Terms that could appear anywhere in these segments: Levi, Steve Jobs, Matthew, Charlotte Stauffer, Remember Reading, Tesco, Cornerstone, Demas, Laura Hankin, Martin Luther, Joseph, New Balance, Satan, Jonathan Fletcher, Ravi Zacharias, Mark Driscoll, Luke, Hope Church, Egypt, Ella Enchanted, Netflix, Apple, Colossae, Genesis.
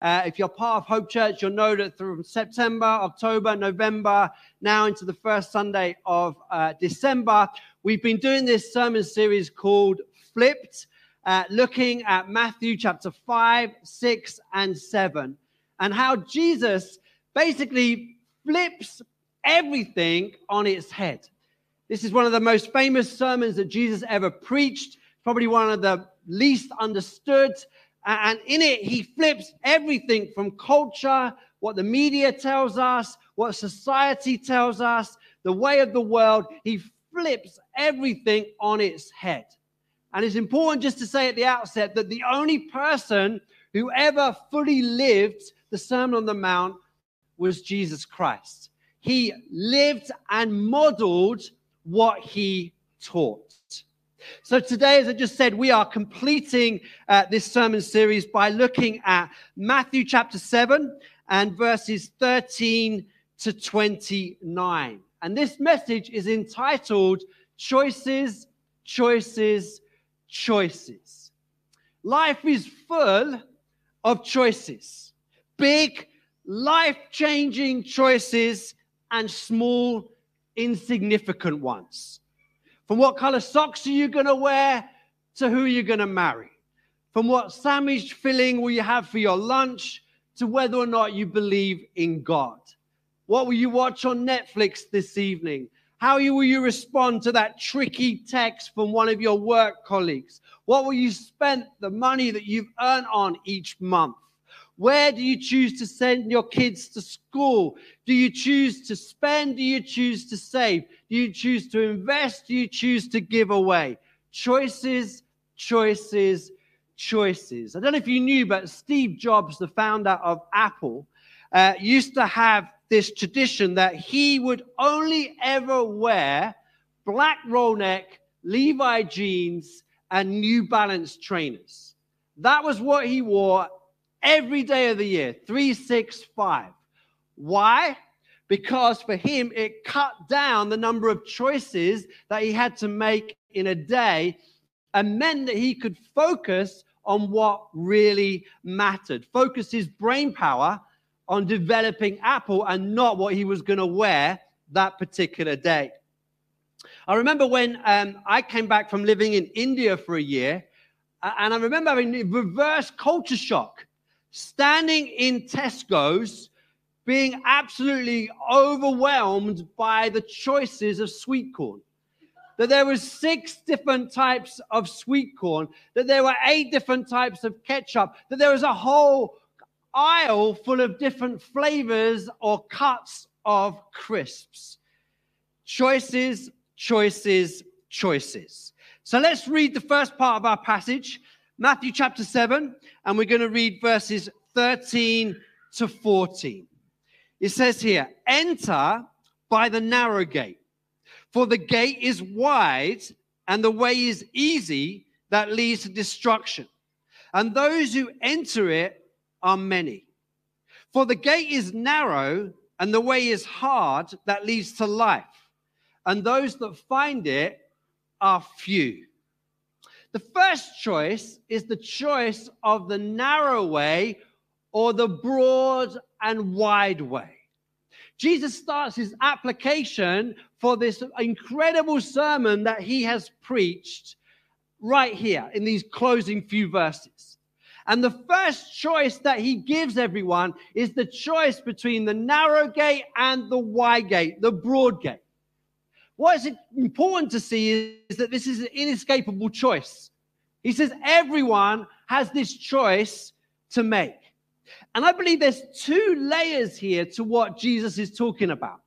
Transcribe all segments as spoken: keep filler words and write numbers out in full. Uh, if you're part of Hope Church, you'll know that from September, October, November, now into the first Sunday of uh, December, we've been doing this sermon series called Flipped, uh, looking at Matthew chapter five, six, and seven, and how Jesus basically flips everything on its head. This is one of the most famous sermons that Jesus ever preached, probably one of the least understood. And in it, he flips everything from culture, what the media tells us, what society tells us, the way of the world. He flips everything on its head. And it's important just to say at the outset that the only person who ever fully lived the Sermon on the Mount was Jesus Christ. He lived and modeled what he taught. So today, as I just said, we are completing uh, this sermon series by looking at Matthew chapter seven and verses thirteen to twenty-nine. And this message is entitled, Choices, Choices, Choices. Life is full of choices, big, life-changing choices and small, insignificant ones. From what color socks are you going to wear to who you're going to marry? From what sandwich filling will you have for your lunch to whether or not you believe in God? What will you watch on Netflix this evening? How will you respond to that tricky text from one of your work colleagues? What will you spend the money that you've earned on each month? Where do you choose to send your kids to school? Do you choose to spend? Do you choose to save? Do you choose to invest? Do you choose to give away? Choices, choices, choices. I don't know if you knew, but Steve Jobs, the founder of Apple, uh, used to have this tradition that he would only ever wear black roll neck, Levi jeans, and New Balance trainers. That was what he wore every day of the year, three sixty-five. Why? Because for him, it cut down the number of choices that he had to make in a day and meant that he could focus on what really mattered, focus his brain power on developing Apple and not what he was going to wear that particular day. I remember when um, I came back from living in India for a year, and I remember having reverse culture shock. Standing in Tesco's, being absolutely overwhelmed by the choices of sweet corn. That there was six different types of sweet corn, that there were eight different types of ketchup, that there was a whole aisle full of different flavors or cuts of crisps. Choices, choices, choices. So let's read the first part of our passage. Matthew chapter seven, and we're going to read verses thirteen to fourteen. It says here, enter by the narrow gate, for the gate is wide and the way is easy that leads to destruction. And those who enter it are many. For the gate is narrow and the way is hard that leads to life. And those that find it are few. The first choice is the choice of the narrow way or the broad and wide way. Jesus starts his application for this incredible sermon that he has preached right here in these closing few verses. And the first choice that he gives everyone is the choice between the narrow gate and the wide gate, the broad gate. What is important to see is that this is an inescapable choice. He says everyone has this choice to make. And I believe there's two layers here to what Jesus is talking about.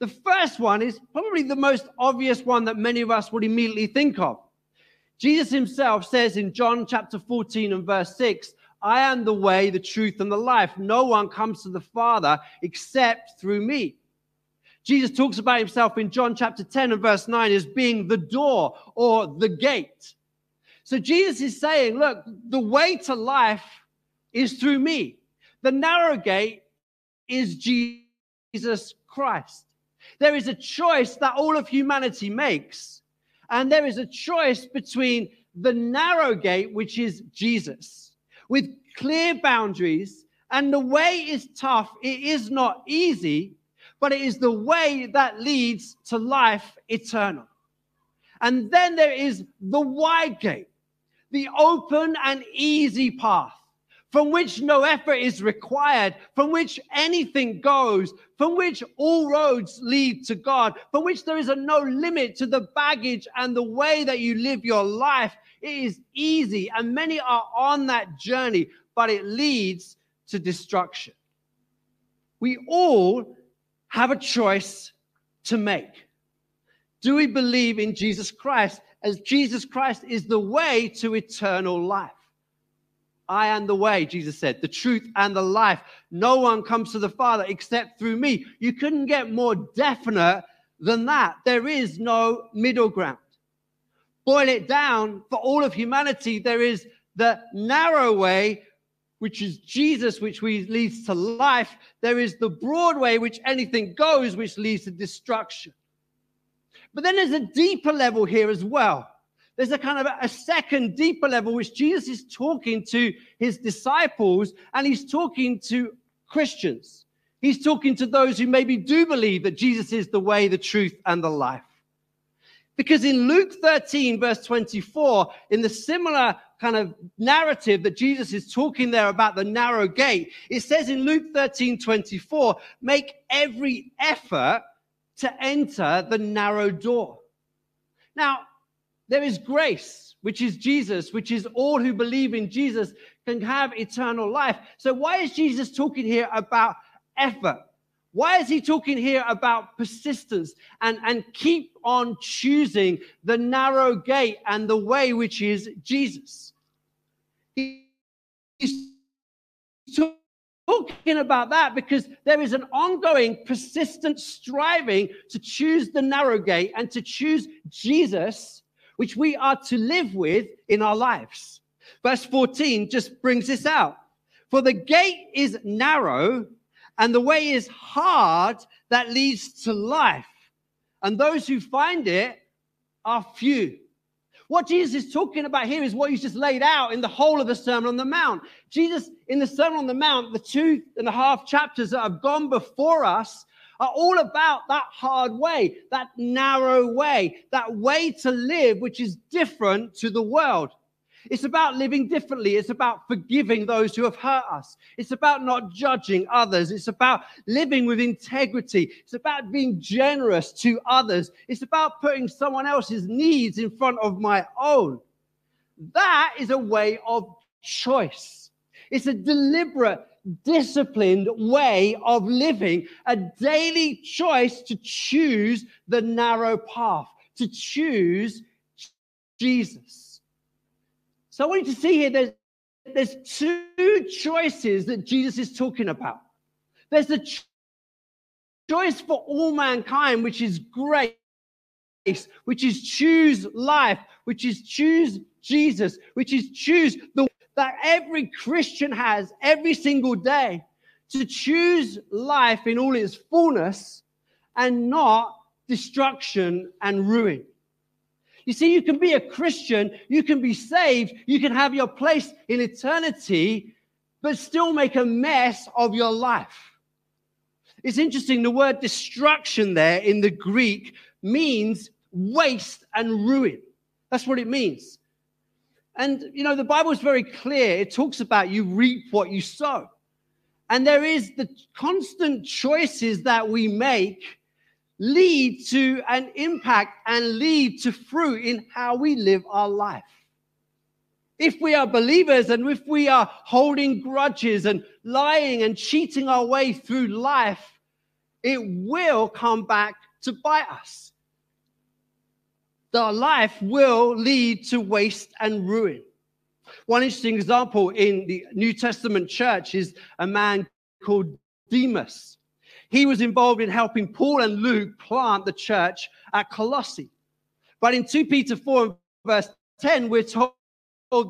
The first one is probably the most obvious one that many of us would immediately think of. Jesus himself says in John chapter fourteen and verse six, I am the way, the truth, and the life. No one comes to the Father except through me. Jesus talks about himself in John chapter ten and verse nine as being the door or the gate. So Jesus is saying, look, the way to life is through me. The narrow gate is Jesus Christ. There is a choice that all of humanity makes, and there is a choice between the narrow gate, which is Jesus, with clear boundaries, and the way is tough. It is not easy, but it is the way that leads to life eternal. And then there is the wide gate, the open and easy path, from which no effort is required, from which anything goes, from which all roads lead to God, from which there is a no limit to the baggage and the way that you live your life. It is easy, and many are on that journey, but it leads to destruction. We all have a choice to make. Do we believe in Jesus Christ, as Jesus Christ is the way to eternal life? I am the way, Jesus said, the truth and the life. No one comes to the Father except through me. You couldn't get more definite than that. There is no middle ground. Boil it down, for all of humanity, there is the narrow way, which is Jesus, which leads to life. There is the broad way, which anything goes, which leads to destruction. But then there's a deeper level here as well. There's a kind of a second deeper level, which Jesus is talking to his disciples, and he's talking to Christians. He's talking to those who maybe do believe that Jesus is the way, the truth, and the life. Because in Luke thirteen, verse twenty-four, in the similar kind of narrative that Jesus is talking there about the narrow gate, it says in Luke thirteen twenty-four, make every effort to enter the narrow door. Now, there is grace, which is Jesus, which is all who believe in Jesus can have eternal life. So why is Jesus talking here about effort? Why is he talking here about persistence and, and keep on choosing the narrow gate and the way, which is Jesus? He's talking Talking about that because there is an ongoing, persistent striving to choose the narrow gate and to choose Jesus, which we are to live with in our lives. Verse fourteen just brings this out. For the gate is narrow and the way is hard that leads to life, and those who find it are few. What Jesus is talking about here is what he's just laid out in the whole of the Sermon on the Mount. Jesus, in the Sermon on the Mount, the two and a half chapters that have gone before us are all about that hard way, that narrow way, that way to live, which is different to the world. It's about living differently. It's about forgiving those who have hurt us. It's about not judging others. It's about living with integrity. It's about being generous to others. It's about putting someone else's needs in front of my own. That is a way of choice. It's a deliberate, disciplined way of living, a daily choice to choose the narrow path, to choose Jesus. So I want you to see here, there's, there's two choices that Jesus is talking about. There's the cho- choice for all mankind, which is grace, which is choose life, which is choose Jesus, which is choose the that every Christian has every single day, to choose life in all its fullness and not destruction and ruin. You see, you can be a Christian, you can be saved, you can have your place in eternity, but still make a mess of your life. It's interesting, the word destruction there in the Greek means waste and ruin. That's what it means. And, you know, the Bible is very clear. It talks about you reap what you sow. And there is the constant choices that we make lead to an impact and lead to fruit in how we live our life. If we are believers and if we are holding grudges and lying and cheating our way through life, it will come back to bite us. Our life will lead to waste and ruin. One interesting example in the New Testament church is a man called Demas. He was involved in helping Paul and Luke plant the church at Colossae. But in two Peter four, verse ten, we're told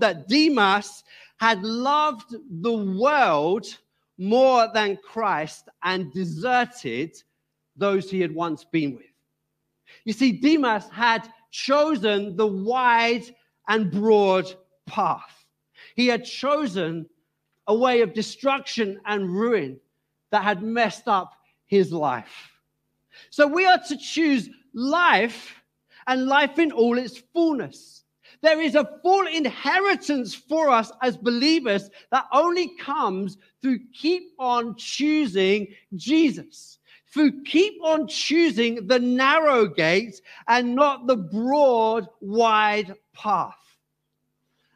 that Demas had loved the world more than Christ and deserted those he had once been with. You see, Demas had chosen the wide and broad path. He had chosen a way of destruction and ruin that had messed up his life. So we are to choose life and life in all its fullness. There is a full inheritance for us as believers that only comes through keep on choosing Jesus, through keep on choosing the narrow gate and not the broad, wide path.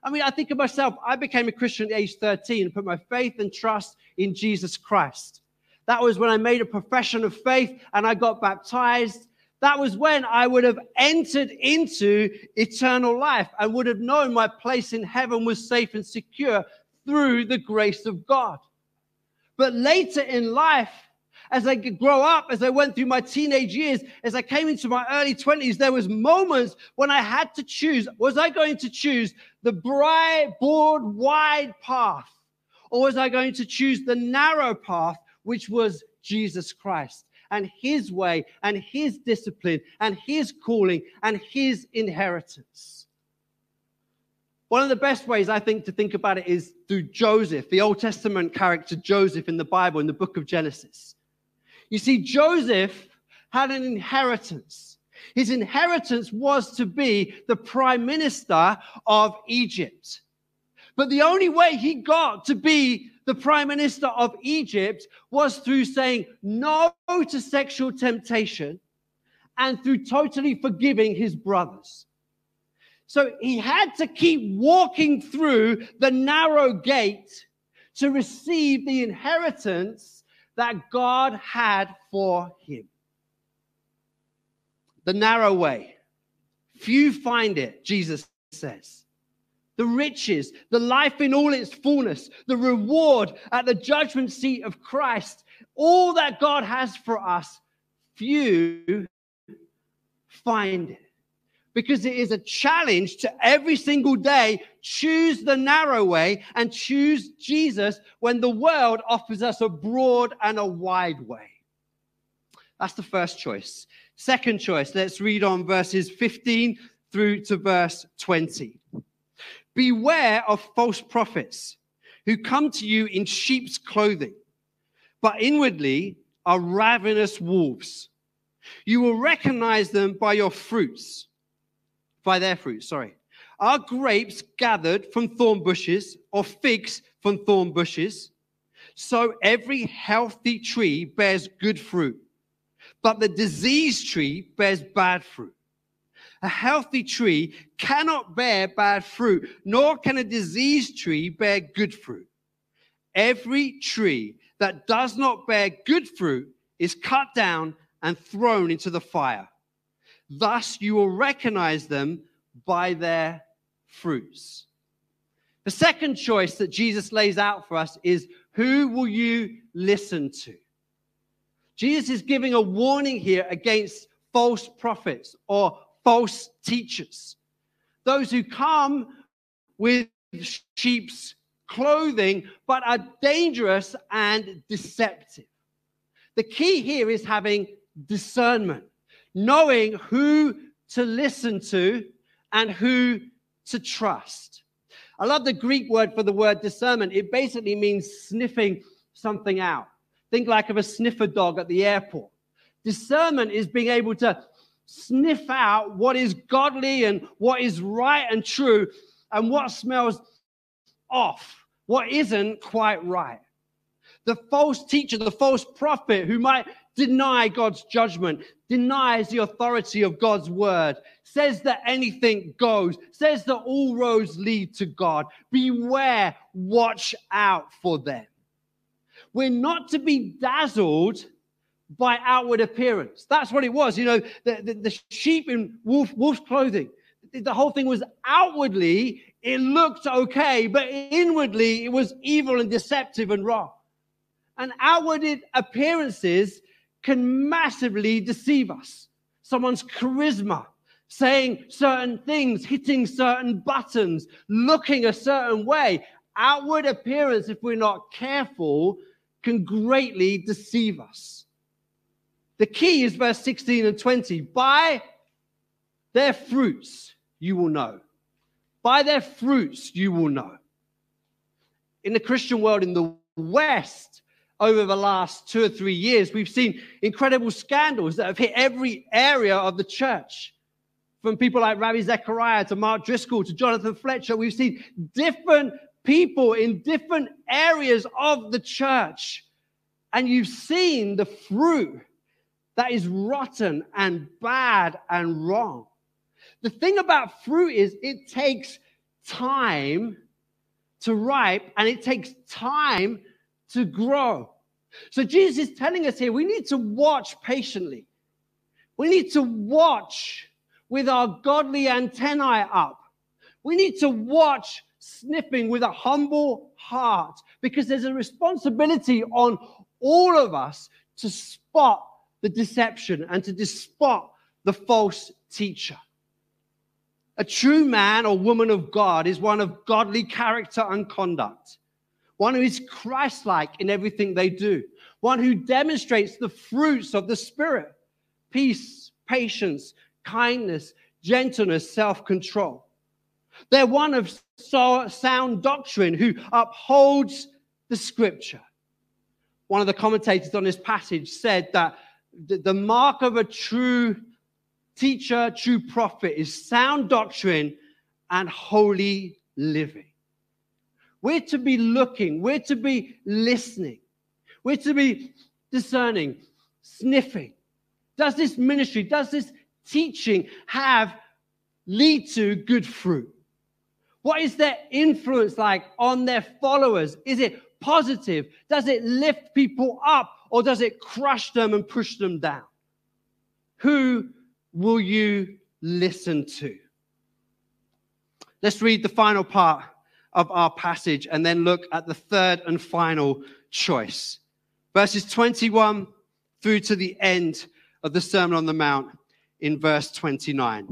I mean, I think of myself, I became a Christian at age thirteen and put my faith and trust in Jesus Christ. That was when I made a profession of faith and I got baptized. That was when I would have entered into eternal life. I would have known my place in heaven was safe and secure through the grace of God. But later in life, as I grow up, as I went through my teenage years, as I came into my early twenties, there was moments when I had to choose, was I going to choose the bright, broad, wide path? Or was I going to choose the narrow path, which was Jesus Christ and his way and his discipline and his calling and his inheritance? One of the best ways I think to think about it is through Joseph, the Old Testament character Joseph in the Bible, in the book of Genesis. You see, Joseph had an inheritance. His inheritance was to be the prime minister of Egypt. But the only way he got to be the prime minister of Egypt was through saying no to sexual temptation and through totally forgiving his brothers. So he had to keep walking through the narrow gate to receive the inheritance that God had for him. The narrow way. Few find it, Jesus says. The riches, the life in all its fullness, the reward at the judgment seat of Christ, all that God has for us, few find it. Because it is a challenge to every single day, choose the narrow way and choose Jesus when the world offers us a broad and a wide way. That's the first choice. Second choice, let's read on verses fifteen through to verse twenty. Beware of false prophets who come to you in sheep's clothing, but inwardly are ravenous wolves. You will recognize them by your fruits, by their fruits, sorry. Are grapes gathered from thorn bushes or figs from thorn bushes? So every healthy tree bears good fruit, but the diseased tree bears bad fruit. A healthy tree cannot bear bad fruit, nor can a diseased tree bear good fruit. Every tree that does not bear good fruit is cut down and thrown into the fire. Thus you will recognize them by their fruits. The second choice that Jesus lays out for us is, who will you listen to? Jesus is giving a warning here against false prophets or false teachers, those who come with sheep's clothing but are dangerous and deceptive. The key here is having discernment, knowing who to listen to and who to trust. I love the Greek word for the word discernment. It basically means sniffing something out. Think like of a sniffer dog at the airport. Discernment is being able to sniff out what is godly and what is right and true and what smells off, what isn't quite right. The false teacher, the false prophet who might deny God's judgment, denies the authority of God's word, says that anything goes, says that all roads lead to God. Beware, watch out for them. We're not to be dazzled by outward appearance. That's what it was. You know, the, the, the sheep in wolf, wolf's clothing, the whole thing was outwardly, it looked okay, but inwardly it was evil and deceptive and wrong. And outward appearances can massively deceive us. Someone's charisma, saying certain things, hitting certain buttons, looking a certain way. Outward appearance, if we're not careful, can greatly deceive us. The key is verse sixteen and twenty. By their fruits you will know. By their fruits you will know. in the Christian world in the West over the last two or three years, we've seen incredible scandals that have hit every area of the church. From people like Ravi Zacharias to Mark Driscoll to Jonathan Fletcher, we've seen different people in different areas of the church. And you've seen the fruit that is rotten and bad and wrong. The thing about fruit is it takes time to ripe and it takes time to grow. So Jesus is telling us here, we need to watch patiently. We need to watch with our godly antennae up. We need to watch sniffing with a humble heart, because there's a responsibility on all of us to spot the deception and to spot the false teacher. A true man or woman of God is one of godly character and conduct, one who is Christ-like in everything they do, one who demonstrates the fruits of the Spirit: peace, patience, kindness, gentleness, self-control. They're one of so- sound doctrine who upholds the Scripture. One of the commentators on this passage said that th- the mark of a true teacher, true prophet, is sound doctrine and holy living. We're to be looking, we're to be listening, we're to be discerning, sniffing. Does this ministry, does this teaching have lead to good fruit? What is their influence like on their followers? Is it positive? Does it lift people up, or does it crush them and push them down? Who will you listen to? Let's read the final part of our passage and then look at the third and final choice. Verses twenty-one through to the end of the Sermon on the Mount in verse twenty-nine.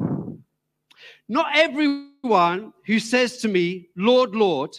Not everyone who says to me, "Lord, Lord,"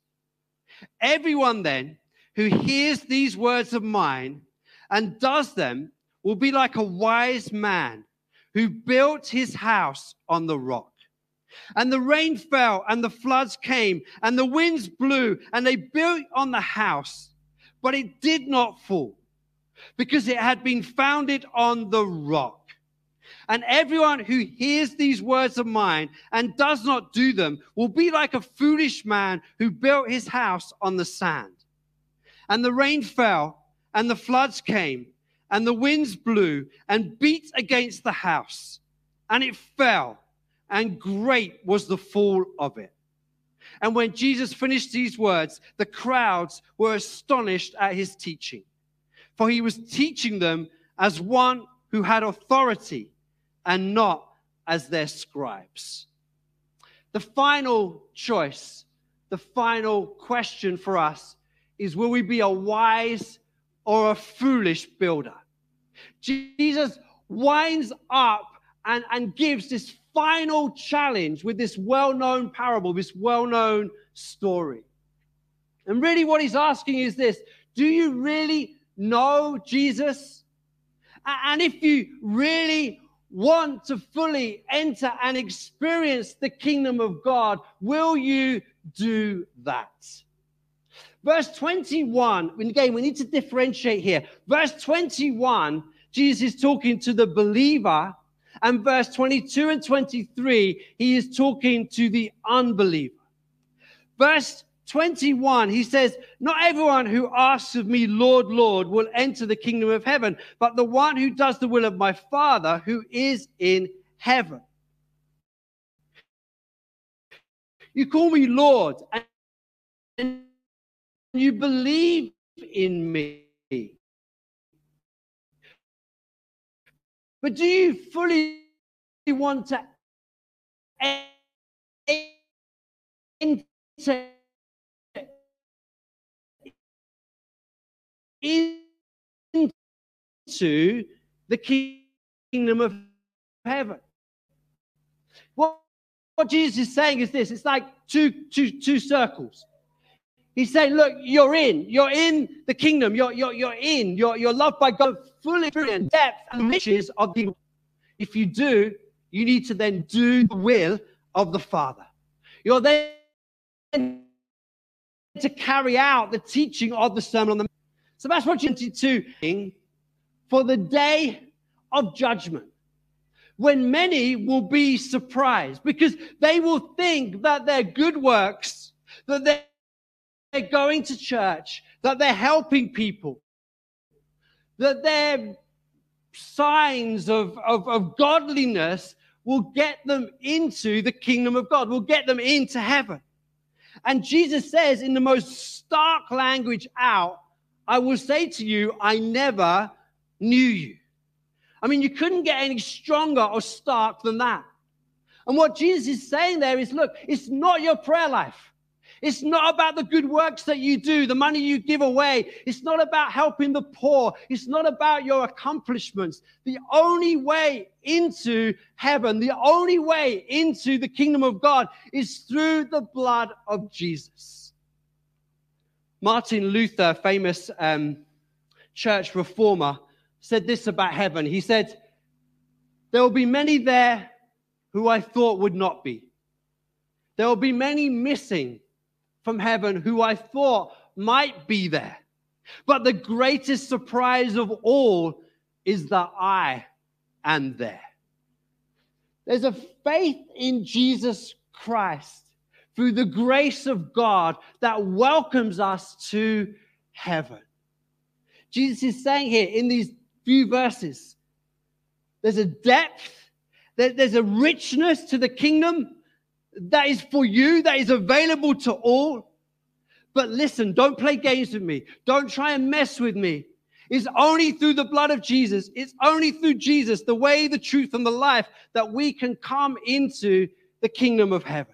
Everyone then who hears these words of mine and does them will be like a wise man who built his house on the rock. And the rain fell, and the floods came, and the winds blew, and they built on the house, but it did not fall, because it had been founded on the rock. And everyone who hears these words of mine and does not do them will be like a foolish man who built his house on the sand. And the rain fell, and the floods came, and the winds blew and beat against the house, and it fell, and great was the fall of it. And when Jesus finished these words, the crowds were astonished at his teaching, for he was teaching them as one who had authority and not as their scribes. The final choice, the final question for us is, will we be a wise or a foolish builder? Jesus winds up and, and gives this final challenge with this well-known parable, this well-known story. And really what he's asking is this: do you really know Jesus? And if you really want to fully enter and experience the kingdom of God, will you do that? Verse twenty-one, and again, we need to differentiate here. Verse twenty-one, Jesus is talking to the believer, and verse twenty-two and twenty-three, he is talking to the unbeliever. Verse twenty-one, he says, "Not everyone who asks of me, 'Lord, Lord,' will enter the kingdom of heaven, but the one who does the will of my Father who is in heaven." You call me Lord, and you believe in me. But do you fully want to enter into the kingdom of heaven. What, what Jesus is saying is this. It's like two, two, two circles. He's saying, look, you're in. You're in the kingdom. You're, you're, you're in. You're, you're loved by God fully in depth and riches of the. If you do, you need to then do the will of the Father. You're then to carry out the teaching of the Sermon on the Mount. So that's what you're doing for the day of judgment, when many will be surprised because they will think that their good works, that they're They're going to church, that they're helping people, that their signs of, of, of godliness will get them into the kingdom of God, will get them into heaven. And Jesus says in the most stark language out, I will say to you, I never knew you. I mean, you couldn't get any stronger or stark than that. And what Jesus is saying there is, look, it's not your prayer life. It's not about the good works that you do, the money you give away. It's not about helping the poor. It's not about your accomplishments. The only way into heaven, the only way into the kingdom of God is through the blood of Jesus. Martin Luther, famous um, church reformer, said this about heaven. He said, there will be many there who I thought would not be. There will be many missing from heaven who I thought might be there. But the greatest surprise of all is that I am there. There's a faith in Jesus Christ through the grace of God that welcomes us to heaven. Jesus is saying here in these few verses, there's a depth, there's a richness to the kingdom that is for you, that is available to all. But listen, don't play games with me. Don't try and mess with me. It's only through the blood of Jesus. It's only through Jesus, the way, the truth, and the life, that we can come into the kingdom of heaven.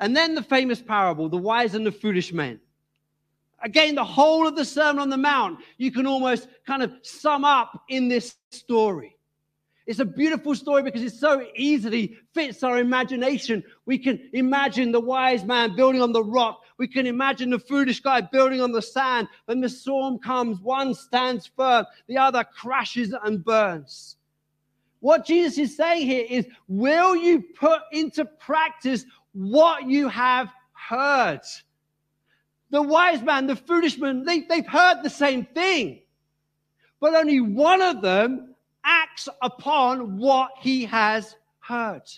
And then the famous parable, the wise and the foolish men. Again, the whole of the Sermon on the Mount, you can almost kind of sum up in this story. It's a beautiful story because it so easily fits our imagination. We can imagine the wise man building on the rock. We can imagine the foolish guy building on the sand. When the storm comes, one stands firm, the other crashes and burns. What Jesus is saying here is, will you put into practice what you have heard? The wise man, the foolish man, they, they've heard the same thing. But only one of them acts upon what he has heard.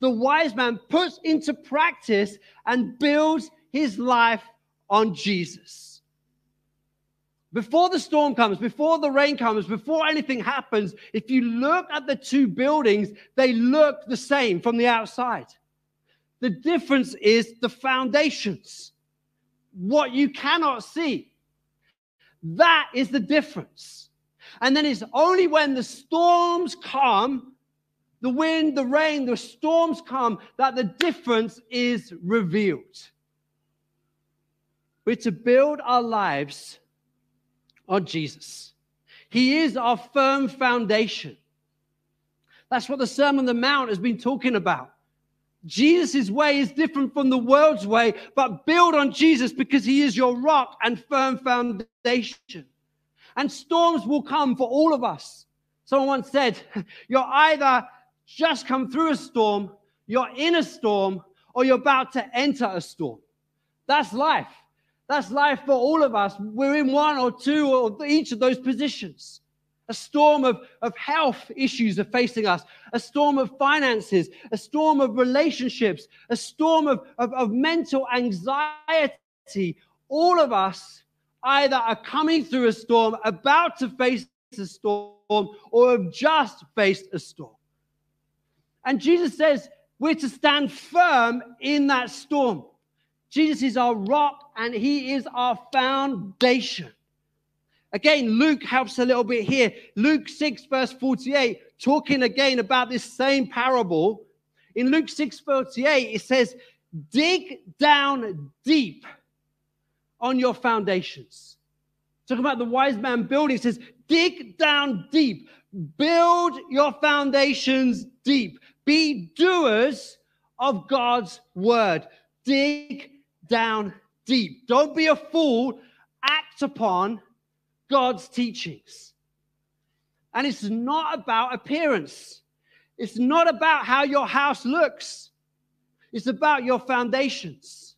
The wise man puts into practice and builds his life on Jesus. Before the storm comes, before the rain comes, before anything happens, if you look at the two buildings, they look the same from the outside. The difference is the foundations, what you cannot see. That is the difference. And then it's only when the storms come, the wind, the rain, the storms come, that the difference is revealed. We're to build our lives on Jesus. He is our firm foundation. That's what the Sermon on the Mount has been talking about. Jesus' way is different from the world's way, but build on Jesus because he is your rock and firm foundation. And storms will come for all of us. Someone once said, you're either just come through a storm, you're in a storm, or you're about to enter a storm. That's life. That's life for all of us. We're in one or two or each of those positions. A storm of, of health issues are facing us. A storm of finances. A storm of relationships. A storm of, of, of mental anxiety. All of us either are coming through a storm, about to face a storm, or have just faced a storm. And Jesus says we're to stand firm in that storm. Jesus is our rock and he is our foundation. Again, Luke helps a little bit here. Luke six, verse forty-eight, talking again about this same parable. In Luke six, forty-eight, it says, dig down deep. on your foundations. Talking about the wise man building, it says, dig down deep. Build your foundations deep. Be doers of God's word. Dig down deep. Don't be a fool. Act upon God's teachings. And it's not about appearance. It's not about how your house looks. It's about your foundations.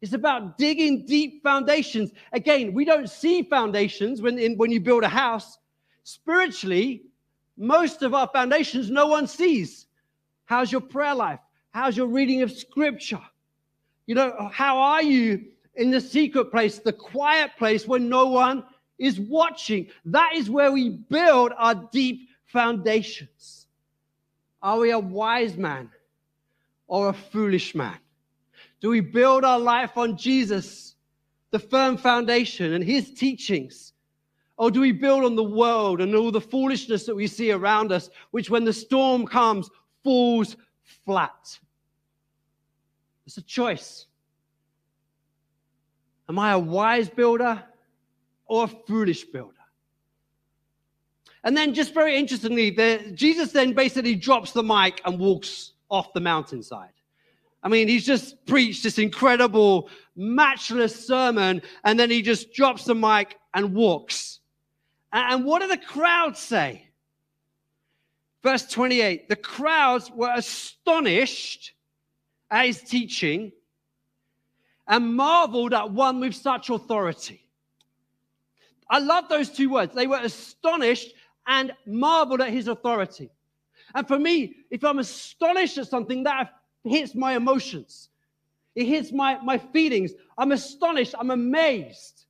It's about digging deep foundations. Again, we don't see foundations when, in, when you build a house. Spiritually, most of our foundations no one sees. How's your prayer life? How's your reading of scripture? You know, how are you in the secret place, the quiet place where no one is watching? That is where we build our deep foundations. Are we a wise man or a foolish man? Do we build our life on Jesus, the firm foundation and his teachings? Or do we build on the world and all the foolishness that we see around us, which when the storm comes, falls flat? It's a choice. Am I a wise builder or a foolish builder? And then just very interestingly, the, Jesus then basically drops the mic and walks off the mountainside. I mean, he's just preached this incredible, matchless sermon, and then he just drops the mic and walks. And what do the crowds say? Verse twenty-eight, the crowds were astonished at his teaching and marveled at one with such authority. I love those two words. They were astonished and marveled at his authority. And for me, if I'm astonished at something, that hits my emotions. It hits my, my feelings. I'm astonished. I'm amazed.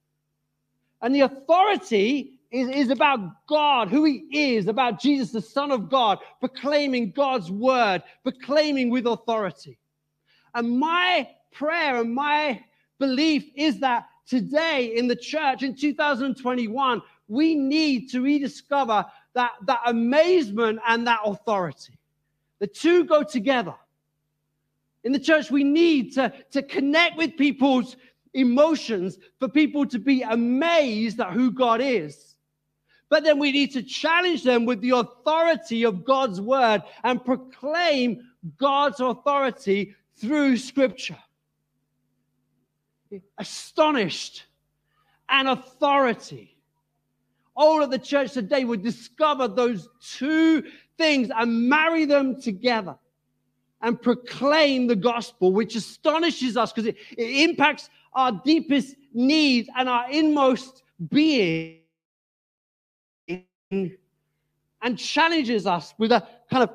And the authority is, is about God, who he is, about Jesus, the Son of God, proclaiming God's word, proclaiming with authority. And my prayer and my belief is that today in the church in two thousand twenty-one, we need to rediscover that, that amazement and that authority. The two go together. In the church, we need to, to connect with people's emotions for people to be amazed at who God is. But then we need to challenge them with the authority of God's word and proclaim God's authority through scripture. Astonished and authority. All of the church today would discover those two things and marry them together and proclaim the gospel, which astonishes us because it, it impacts our deepest needs and our inmost being and challenges us with a kind of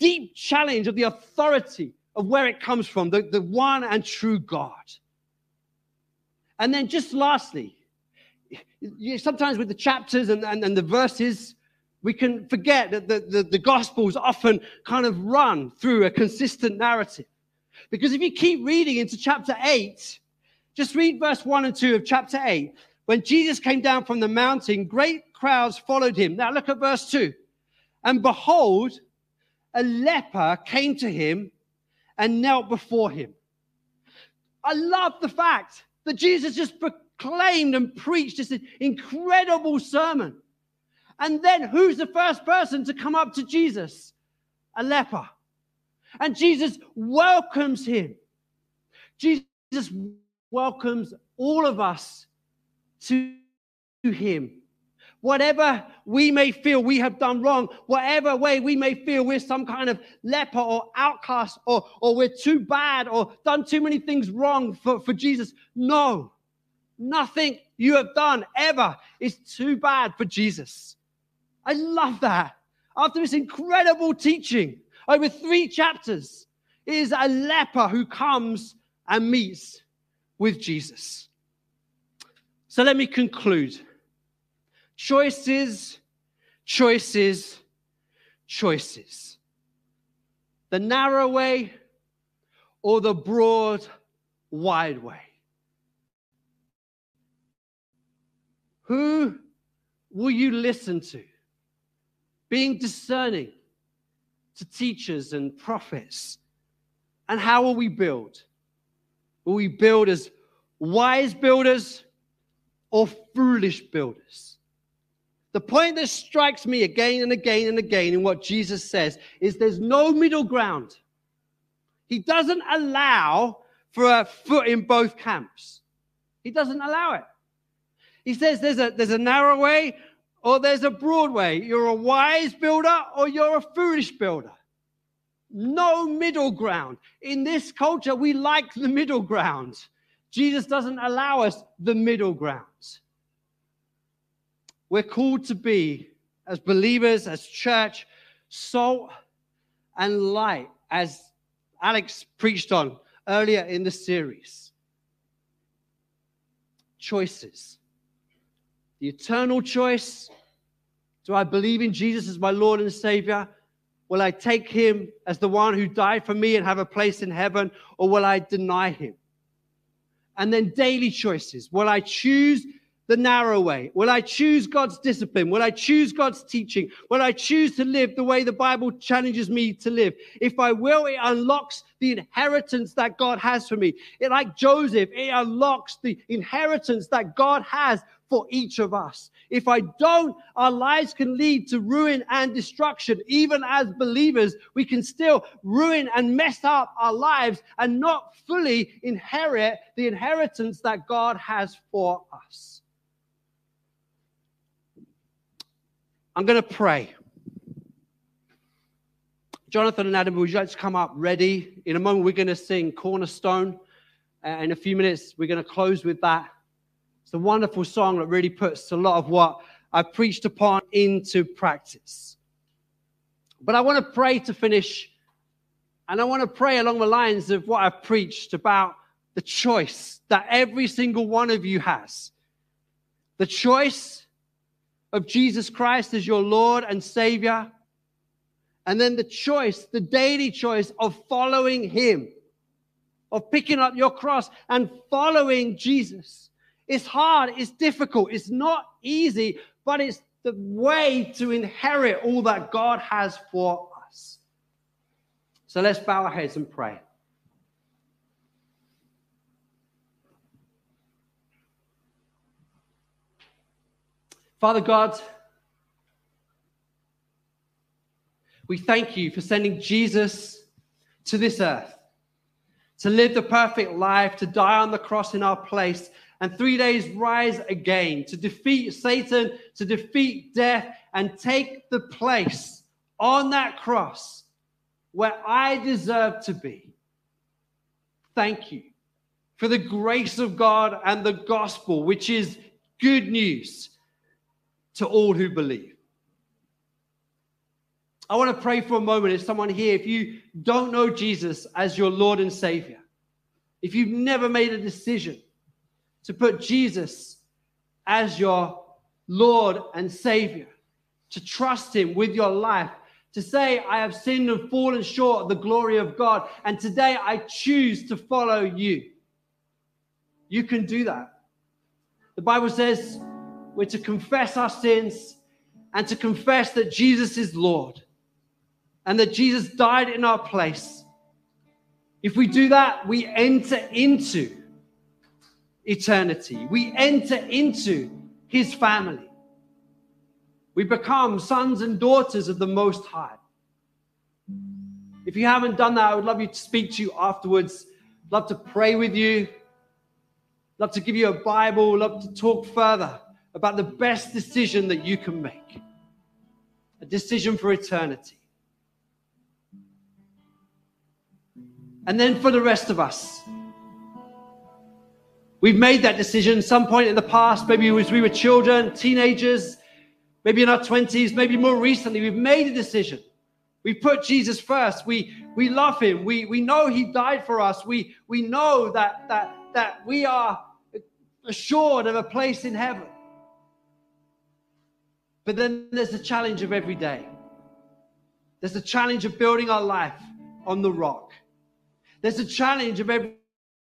deep challenge of the authority of where it comes from, the, the one and true God. And then just lastly, sometimes with the chapters and, and, and the verses, we can forget that the, the, the Gospels often kind of run through a consistent narrative. Because if you keep reading into chapter eight, just read verse one and two of chapter eight. When Jesus came down from the mountain, great crowds followed him. Now look at verse two. And behold, a leper came to him and knelt before him. I love the fact that Jesus just proclaimed and preached this incredible sermon. And then who's the first person to come up to Jesus? A leper. And Jesus welcomes him. Jesus welcomes all of us to him. Whatever we may feel we have done wrong, whatever way we may feel we're some kind of leper or outcast or, or we're too bad or done too many things wrong for, for Jesus, no, nothing you have done ever is too bad for Jesus. I love that. After this incredible teaching, over three chapters, it is a leper who comes and meets with Jesus. So let me conclude. Choices, choices, choices. The narrow way or the broad, wide way. Who will you listen to? Being discerning to teachers and prophets. And how will we build? Will we build as wise builders or foolish builders. The point that strikes me again and again and again in what Jesus says is there's no middle ground. He doesn't allow for a foot in both camps. He doesn't allow it. He says there's a, there's a narrow way or there's a broad way. You're a wise builder or you're a foolish builder. No middle ground. In this culture, we like the middle ground. Jesus doesn't allow us the middle ground. We're called to be, as believers, as church, salt and light, as Alex preached on earlier in the series. Choices. The eternal choice. Do I believe in Jesus as my Lord and Savior? Will I take him as the one who died for me and have a place in heaven, or will I deny him? And then daily choices. Will I choose the narrow way? Will I choose God's discipline? Will I choose God's teaching? Will I choose to live the way the Bible challenges me to live? If I will, it unlocks the inheritance that God has for me. It, like Joseph, it unlocks the inheritance that God has for each of us. If I don't, our lives can lead to ruin and destruction. Even as believers, we can still ruin and mess up our lives and not fully inherit the inheritance that God has for us. I'm going to pray. Jonathan and Adam, would you like to come up ready? In a moment, we're going to sing Cornerstone. And in a few minutes, we're going to close with that. It's a wonderful song that really puts a lot of what I preached upon into practice. But I want to pray to finish. And I want to pray along the lines of what I've preached about the choice that every single one of you has. The choice of Jesus Christ as your Lord and Savior, and then the choice, the daily choice of following him, of picking up your cross and following Jesus. It's hard, it's difficult, it's not easy, but it's the way to inherit all that God has for us. So let's bow our heads and pray. Father God, we thank you for sending Jesus to this earth, to live the perfect life, to die on the cross in our place, and three days rise again, to defeat Satan, to defeat death, and take the place on that cross where I deserve to be. Thank you for the grace of God and the gospel, which is good news to all who believe. I want to pray for a moment. If someone here, if you don't know Jesus as your Lord and Savior, if you've never made a decision to put Jesus as your Lord and Savior, to trust him with your life, to say, I have sinned and fallen short of the glory of God, and today I choose to follow you. You can do that. The Bible says we're to confess our sins and to confess that Jesus is Lord and that Jesus died in our place. If we do that, we enter into eternity. We enter into his family. We become sons and daughters of the Most High. If you haven't done that, I would love you to speak to you afterwards. I'd love to pray with you. I'd love to give you a Bible. I'd love to talk further about the best decision that you can make, a decision for eternity. And then for the rest of us, we've made that decision some point in the past, maybe as we were children, teenagers, maybe in our twenties, maybe more recently, we've made a decision. We put Jesus first. We, we love him. We, we know he died for us. We, we know that, that, that we are assured of a place in heaven. But then there's the challenge of every day. There's the challenge of building our life on the rock. There's the challenge of every,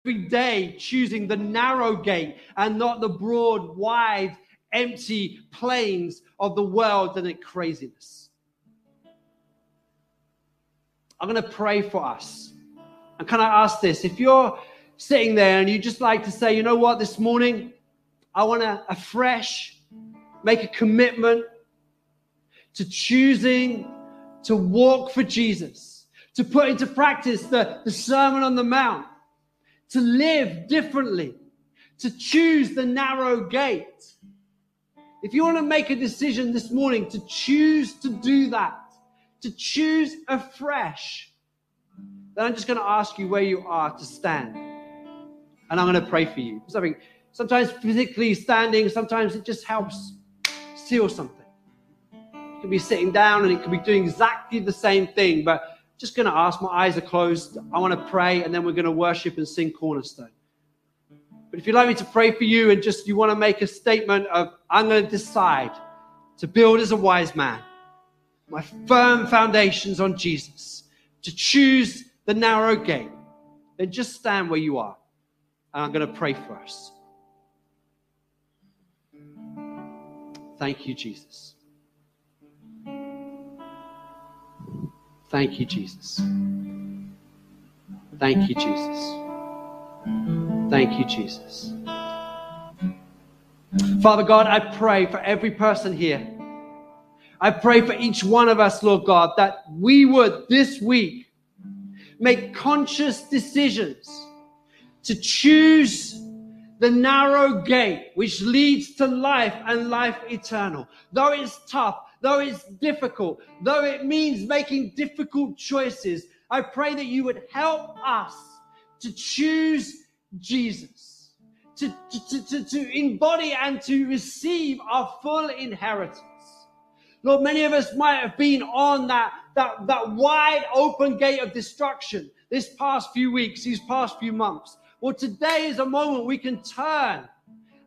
every day choosing the narrow gate and not the broad, wide, empty plains of the world and its craziness. I'm going to pray for us. And can I ask this? If you're sitting there and you just like to say, you know what, this morning, I want to afresh make a commitment to choosing to walk for Jesus, to put into practice the, the Sermon on the Mount, to live differently, to choose the narrow gate. If you want to make a decision this morning to choose to do that, to choose afresh, then I'm just going to ask you where you are to stand. And I'm going to pray for you. Something, sometimes physically standing, sometimes it just helps seal something. It could be sitting down and it could be doing exactly the same thing, but just going to ask, my eyes are closed, I want to pray, and then we're going to worship and sing Cornerstone. But if you'd like me to pray for you and just you want to make a statement of, I'm going to decide to build as a wise man, my firm foundations on Jesus, to choose the narrow gate, then just stand where you are, and I'm going to pray for us. Thank you, Jesus. Thank you, Jesus. Thank you, Jesus. Thank you, Jesus. Father God, I pray for every person here. I pray for each one of us, Lord God, that we would this week make conscious decisions to choose the narrow gate which leads to life and life eternal. Though it's tough, though it's difficult, though it means making difficult choices, I pray that you would help us to choose Jesus, to, to, to, to embody and to receive our full inheritance. Lord, many of us might have been on that, that, that wide open gate of destruction this past few weeks, these past few months. Well, today is a moment we can turn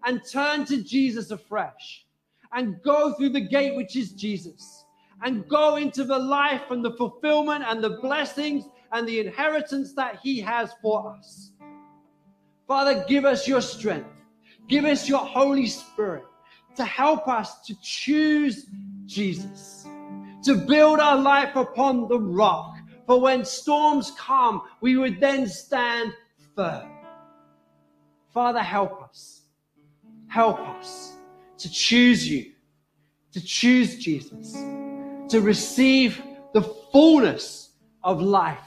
and turn to Jesus afresh, and go through the gate which is Jesus, and go into the life and the fulfillment and the blessings and the inheritance that he has for us. Father, give us your strength. Give us your Holy Spirit to help us to choose Jesus, to build our life upon the rock, for when storms come, we would then stand firm. Father, help us. Help us to choose you, to choose Jesus, to receive the fullness of life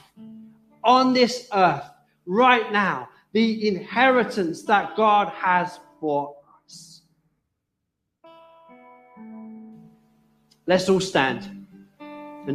on this earth right now, the inheritance that God has for us. Let's all stand.